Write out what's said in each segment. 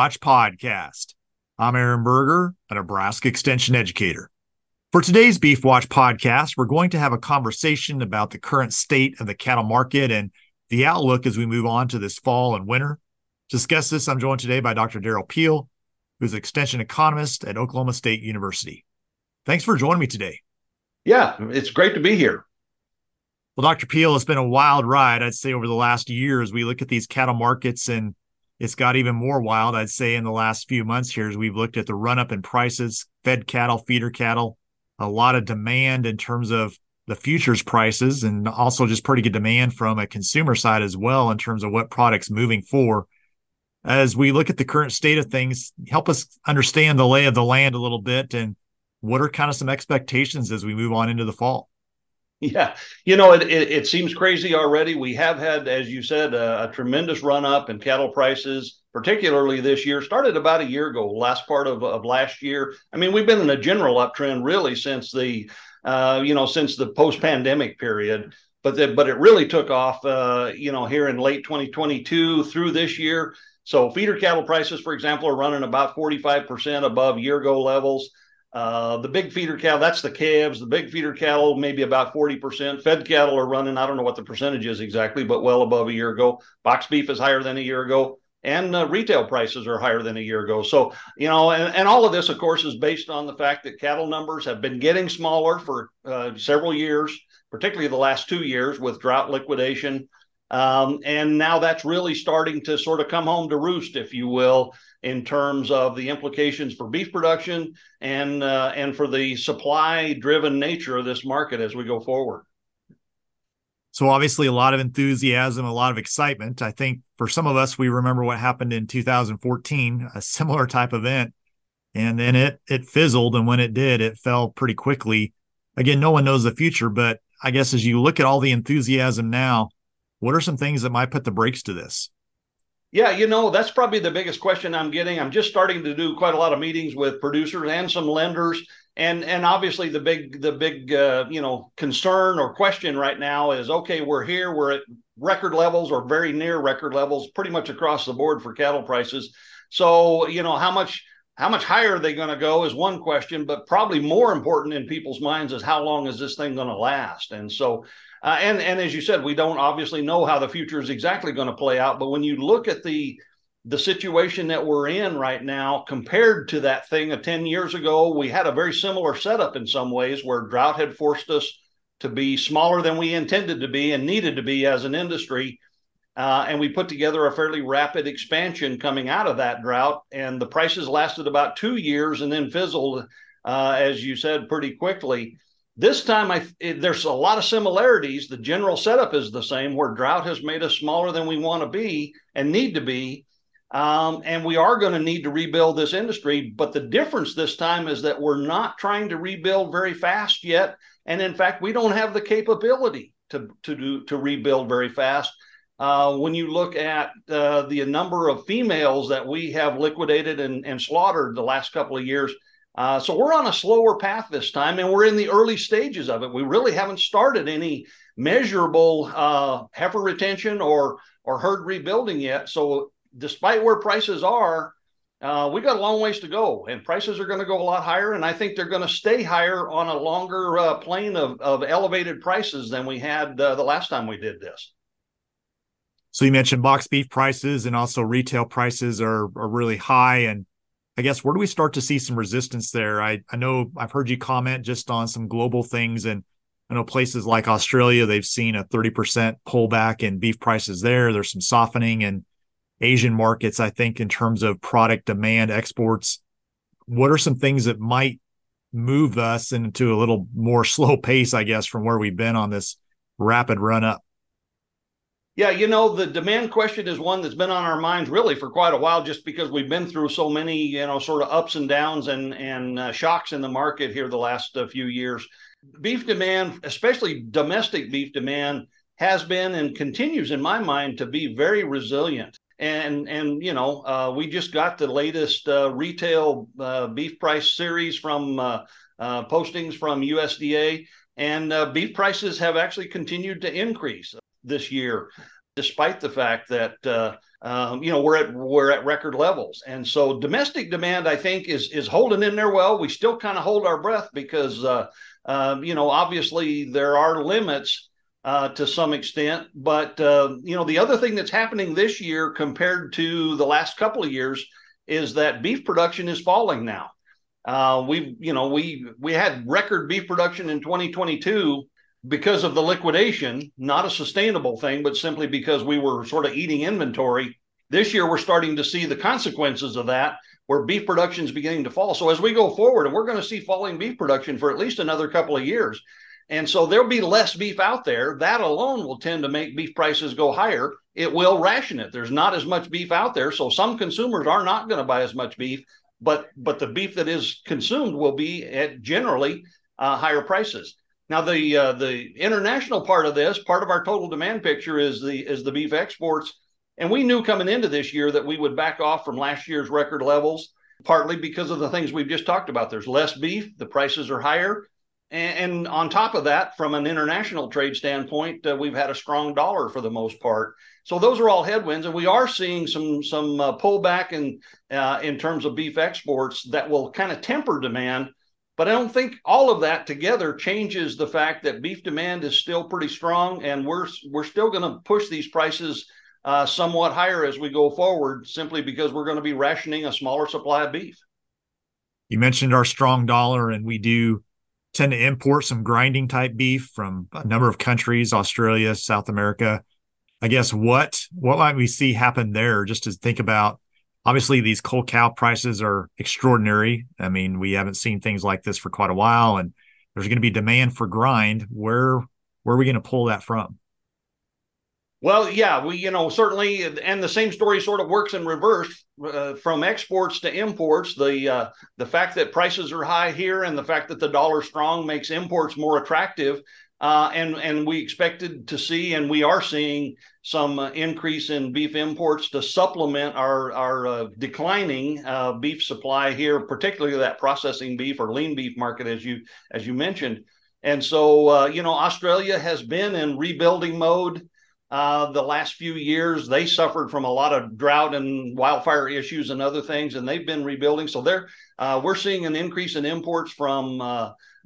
Watch podcast. I'm Aaron Berger, a Nebraska Extension Educator. For today's Beef Watch podcast, we're going to have a conversation about the current state of the cattle market and the outlook as we move on to this fall and winter. To discuss this, I'm joined today by Dr. Derrell Peel, who's an Extension Economist at Oklahoma State University. Thanks for joining me today. Yeah, it's great to be here. Well, Dr. Peel, it's been a wild ride, I'd say, over the last year as we look at these cattle markets, and it's got even more wild, I'd say, in the last few months here as we've looked at the run-up in prices, fed cattle, feeder cattle, a lot of demand in terms of the futures prices, and also just pretty good demand from a consumer side as well in terms of what products moving for. As we look at the current state of things, help us understand the lay of the land a little bit, and what are kind of some expectations as we move on into the fall? Yeah, you know, it seems crazy already. We have had, as you said, a tremendous run up in cattle prices, particularly this year. Started about a year ago, last part of last year. I mean, we've been in a general uptrend really since the post-pandemic period. But it really took off, here in late 2022 through this year. So feeder cattle prices, for example, are running about 45% above year-ago levels. The big feeder cattle, that's the calves, the big feeder cattle, maybe about 40%. Fed cattle are running, I don't know what the percentage is exactly, but well above a year ago. Box beef is higher than a year ago. And retail prices are higher than a year ago. So, and all of this, of course, is based on the fact that cattle numbers have been getting smaller for several years, particularly the last 2 years with drought liquidation. And now that's really starting to sort of come home to roost, if you will, in terms of the implications for beef production and for the supply-driven nature of this market as we go forward. So obviously a lot of enthusiasm, a lot of excitement. I think for some of us, we remember what happened in 2014, a similar type event, and then it fizzled. And when it did, it fell pretty quickly. Again, no one knows the future, but I guess as you look at all the enthusiasm now, what are some things that might put the brakes to this? Yeah, that's probably the biggest question I'm getting. I'm just starting to do quite a lot of meetings with producers and some lenders. And obviously the big concern or question right now is, okay, we're here, we're at record levels or very near record levels, pretty much across the board for cattle prices. So, how much higher are they going to go is one question, but probably more important in people's minds is how long is this thing going to last? And so, and as you said, we don't obviously know how the future is exactly going to play out. But when you look at the situation that we're in right now, compared to that thing of 10 years ago, we had a very similar setup in some ways where drought had forced us to be smaller than we intended to be and needed to be as an industry. And we put together a fairly rapid expansion coming out of that drought. And the prices lasted about 2 years and then fizzled, as you said, pretty quickly. This time, there's a lot of similarities. The general setup is the same, where drought has made us smaller than we want to be and need to be. And we are going to need to rebuild this industry. But the difference this time is that we're not trying to rebuild very fast yet. And in fact, we don't have the capability to rebuild very fast. When you look at the number of females that we have liquidated and slaughtered the last couple of years, so we're on a slower path this time, and we're in the early stages of it. We really haven't started any measurable heifer retention or herd rebuilding yet. So despite where prices are, we got a long ways to go, and prices are going to go a lot higher. And I think they're going to stay higher on a longer plane of elevated prices than we had the last time we did this. So you mentioned box beef prices and also retail prices are really high, and I guess, where do we start to see some resistance there? I know I've heard you comment just on some global things, and I know places like Australia, they've seen a 30% pullback in beef prices there. There's some softening in Asian markets, I think, in terms of product demand, exports. What are some things that might move us into a little more slow pace, I guess, from where we've been on this rapid run up? Yeah, the demand question is one that's been on our minds really for quite a while, just because we've been through so many, sort of ups and downs and shocks in the market here the last few years. Beef demand, especially domestic beef demand, has been and continues in my mind to be very resilient. And we just got the latest retail beef price series from postings from USDA, and beef prices have actually continued to increase this year. despite the fact that we're at record levels. And so domestic demand, I think, is holding in there well. We still kind of hold our breath because obviously there are limits to some extent. But the other thing that's happening this year compared to the last couple of years is that beef production is falling now. We had record beef production in 2022 because of the liquidation, not a sustainable thing, but simply because we were sort of eating inventory. This year, we're starting to see the consequences of that, where beef production is beginning to fall. So as we go forward, and we're going to see falling beef production for at least another couple of years. And so there'll be less beef out there. That alone will tend to make beef prices go higher. It will ration it. There's not as much beef out there. So some consumers are not going to buy as much beef, but the beef that is consumed will be at generally higher prices. Now, the international part of this, part of our total demand picture is the beef exports. And we knew coming into this year that we would back off from last year's record levels, partly because of the things we've just talked about. There's less beef, the prices are higher. And on top of that, from an international trade standpoint, we've had a strong dollar for the most part. So those are all headwinds, and we are seeing some pullback in terms of beef exports that will kind of temper demand. But I don't think all of that together changes the fact that beef demand is still pretty strong, and we're still going to push these prices somewhat higher as we go forward, simply because we're going to be rationing a smaller supply of beef. You mentioned our strong dollar, and we do tend to import some grinding type beef from a number of countries, Australia, South America. I guess what might we see happen there, just to think about? Obviously, these cold cow prices are extraordinary. I mean, we haven't seen things like this for quite a while, and there's going to be demand for grind. Where are we going to pull that from? Well, yeah, certainly, and the same story sort of works in reverse from exports to imports. The fact that prices are high here and the fact that the dollar's strong makes imports more attractive. And we expected to see, and we are seeing some increase in beef imports to supplement our declining beef supply here, particularly that processing beef or lean beef market, as you mentioned. And so, Australia has been in rebuilding mode the last few years. They suffered from a lot of drought and wildfire issues and other things, and they've been rebuilding. So we're seeing an increase in imports from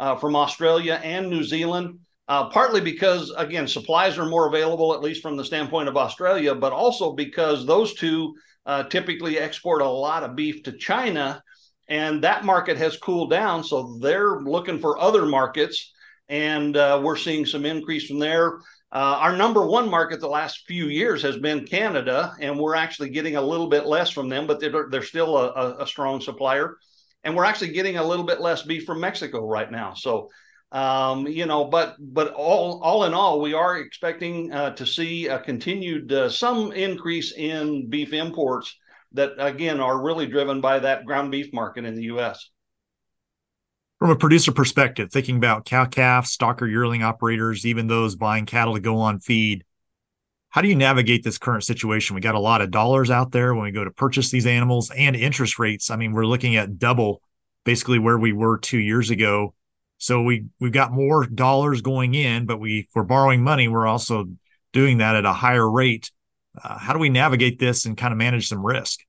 Australia and New Zealand. Partly because, again, supplies are more available, at least from the standpoint of Australia, but also because those two typically export a lot of beef to China, and that market has cooled down. So they're looking for other markets, and we're seeing some increase from there. Our number one market the last few years has been Canada, and we're actually getting a little bit less from them, but they're still a strong supplier. And we're actually getting a little bit less beef from Mexico right now. So but all in all, we are expecting to see a continued some increase in beef imports that, again, are really driven by that ground beef market in the U.S. From a producer perspective, thinking about cow-calf, stock or yearling operators, even those buying cattle to go on feed, how do you navigate this current situation? We got a lot of dollars out there when we go to purchase these animals, and interest rates. I mean, we're looking at double basically where we were 2 years ago. So we've got more dollars going in, but if we're borrowing money, we're also doing that at a higher rate. How do we navigate this and kind of manage some risk?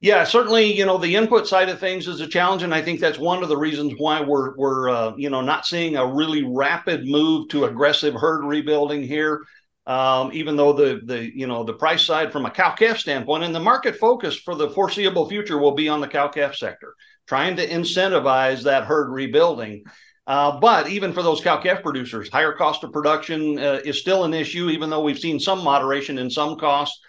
Yeah, certainly, the input side of things is a challenge. And I think that's one of the reasons why we're not seeing a really rapid move to aggressive herd rebuilding here. Even though the price side from a cow-calf standpoint, and the market focus for the foreseeable future will be on the cow-calf sector, trying to incentivize that herd rebuilding. But even for those cow-calf producers, higher cost of production is still an issue, even though we've seen some moderation in some costs.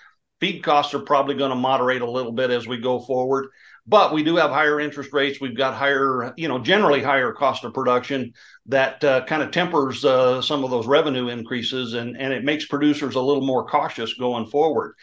Feed costs are probably going to moderate a little bit as we go forward. But we do have higher interest rates. We've got higher, generally higher cost of production that kind of tempers some of those revenue increases, and it makes producers a little more cautious going forward.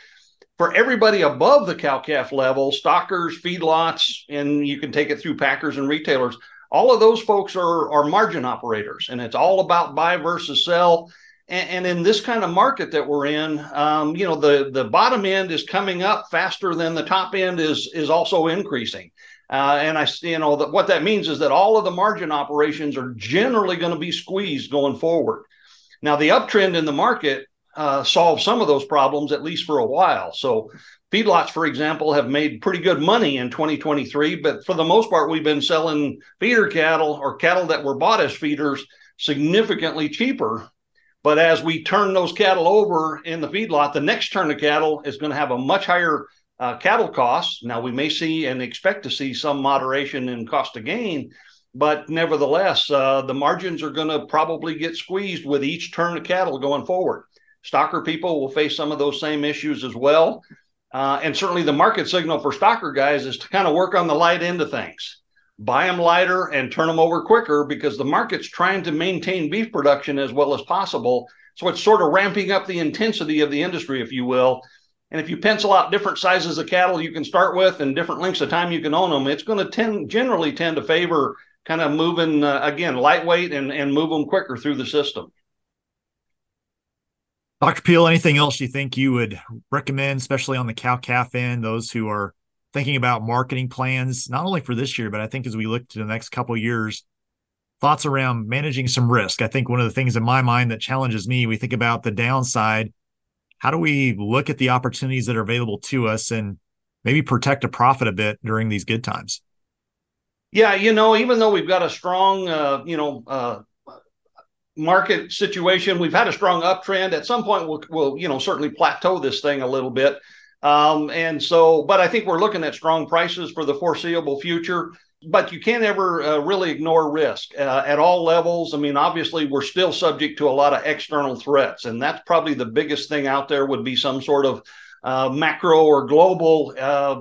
For everybody above the cow-calf level, stockers, feedlots, and you can take it through packers and retailers, all of those folks are margin operators, and it's all about buy versus sell. And in this kind of market that we're in, the bottom end is coming up faster than the top end is also increasing. And what that means is that all of the margin operations are generally going to be squeezed going forward. Now, the uptrend in the market solve some of those problems, at least for a while. So feedlots, for example, have made pretty good money in 2023, but for the most part, we've been selling feeder cattle or cattle that were bought as feeders significantly cheaper. But as we turn those cattle over in the feedlot, the next turn of cattle is going to have a much higher cattle cost. Now, we may see and expect to see some moderation in cost of gain, but nevertheless, the margins are going to probably get squeezed with each turn of cattle going forward. Stocker people will face some of those same issues as well. And certainly the market signal for stocker guys is to kind of work on the light end of things. Buy them lighter and turn them over quicker, because the market's trying to maintain beef production as well as possible. So it's sort of ramping up the intensity of the industry, if you will. And if you pencil out different sizes of cattle you can start with and different lengths of time you can own them, it's going to generally tend to favor kind of moving, again, lightweight and move them quicker through the system. Dr. Peel, anything else you think you would recommend, especially on the cow-calf end, those who are thinking about marketing plans, not only for this year, but I think as we look to the next couple of years, thoughts around managing some risk? I think one of the things in my mind that challenges me, we think about the downside. How do we look at the opportunities that are available to us and maybe protect a profit a bit during these good times? Yeah, you know, even though we've got a strong, market situation, we've had a strong uptrend. At some point, we'll certainly plateau this thing a little bit. But I think we're looking at strong prices for the foreseeable future, but you can't ever really ignore risk at all levels. I mean, obviously we're still subject to a lot of external threats, and that's probably the biggest thing out there would be some sort of macro or global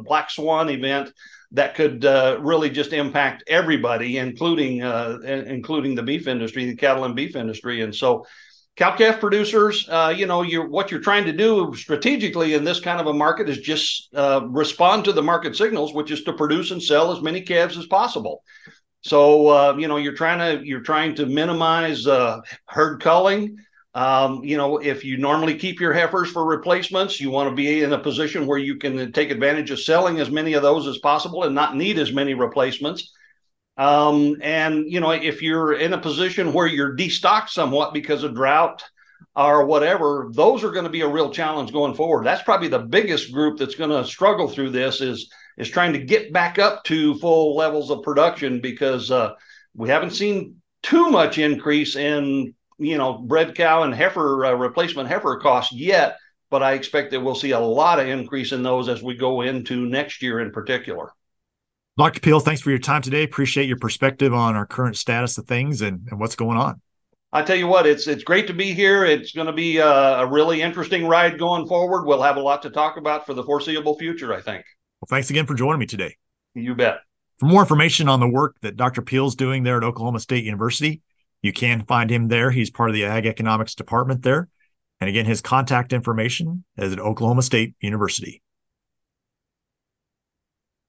black swan event that could really just impact everybody, including the beef industry, the cattle and beef industry. And so cow-calf producers, what you're trying to do strategically in this kind of a market is just respond to the market signals, which is to produce and sell as many calves as possible. So, you're trying to minimize herd culling. If you normally keep your heifers for replacements, you want to be in a position where you can take advantage of selling as many of those as possible and not need as many replacements. If you're in a position where you're destocked somewhat because of drought or whatever, those are going to be a real challenge going forward. That's probably the biggest group that's going to struggle through this is trying to get back up to full levels of production, because we haven't seen too much increase in, bred cow and heifer replacement heifer costs yet, but I expect that we'll see a lot of increase in those as we go into next year in particular. Dr. Peel, thanks for your time today. Appreciate your perspective on our current status of things and what's going on. I tell you what, it's great to be here. It's going to be a really interesting ride going forward. We'll have a lot to talk about for the foreseeable future, I think. Well, thanks again for joining me today. You bet. For more information on the work that Dr. Peel's doing there at Oklahoma State University, you can find him there. He's part of the Ag Economics Department there. And again, his contact information is at Oklahoma State University.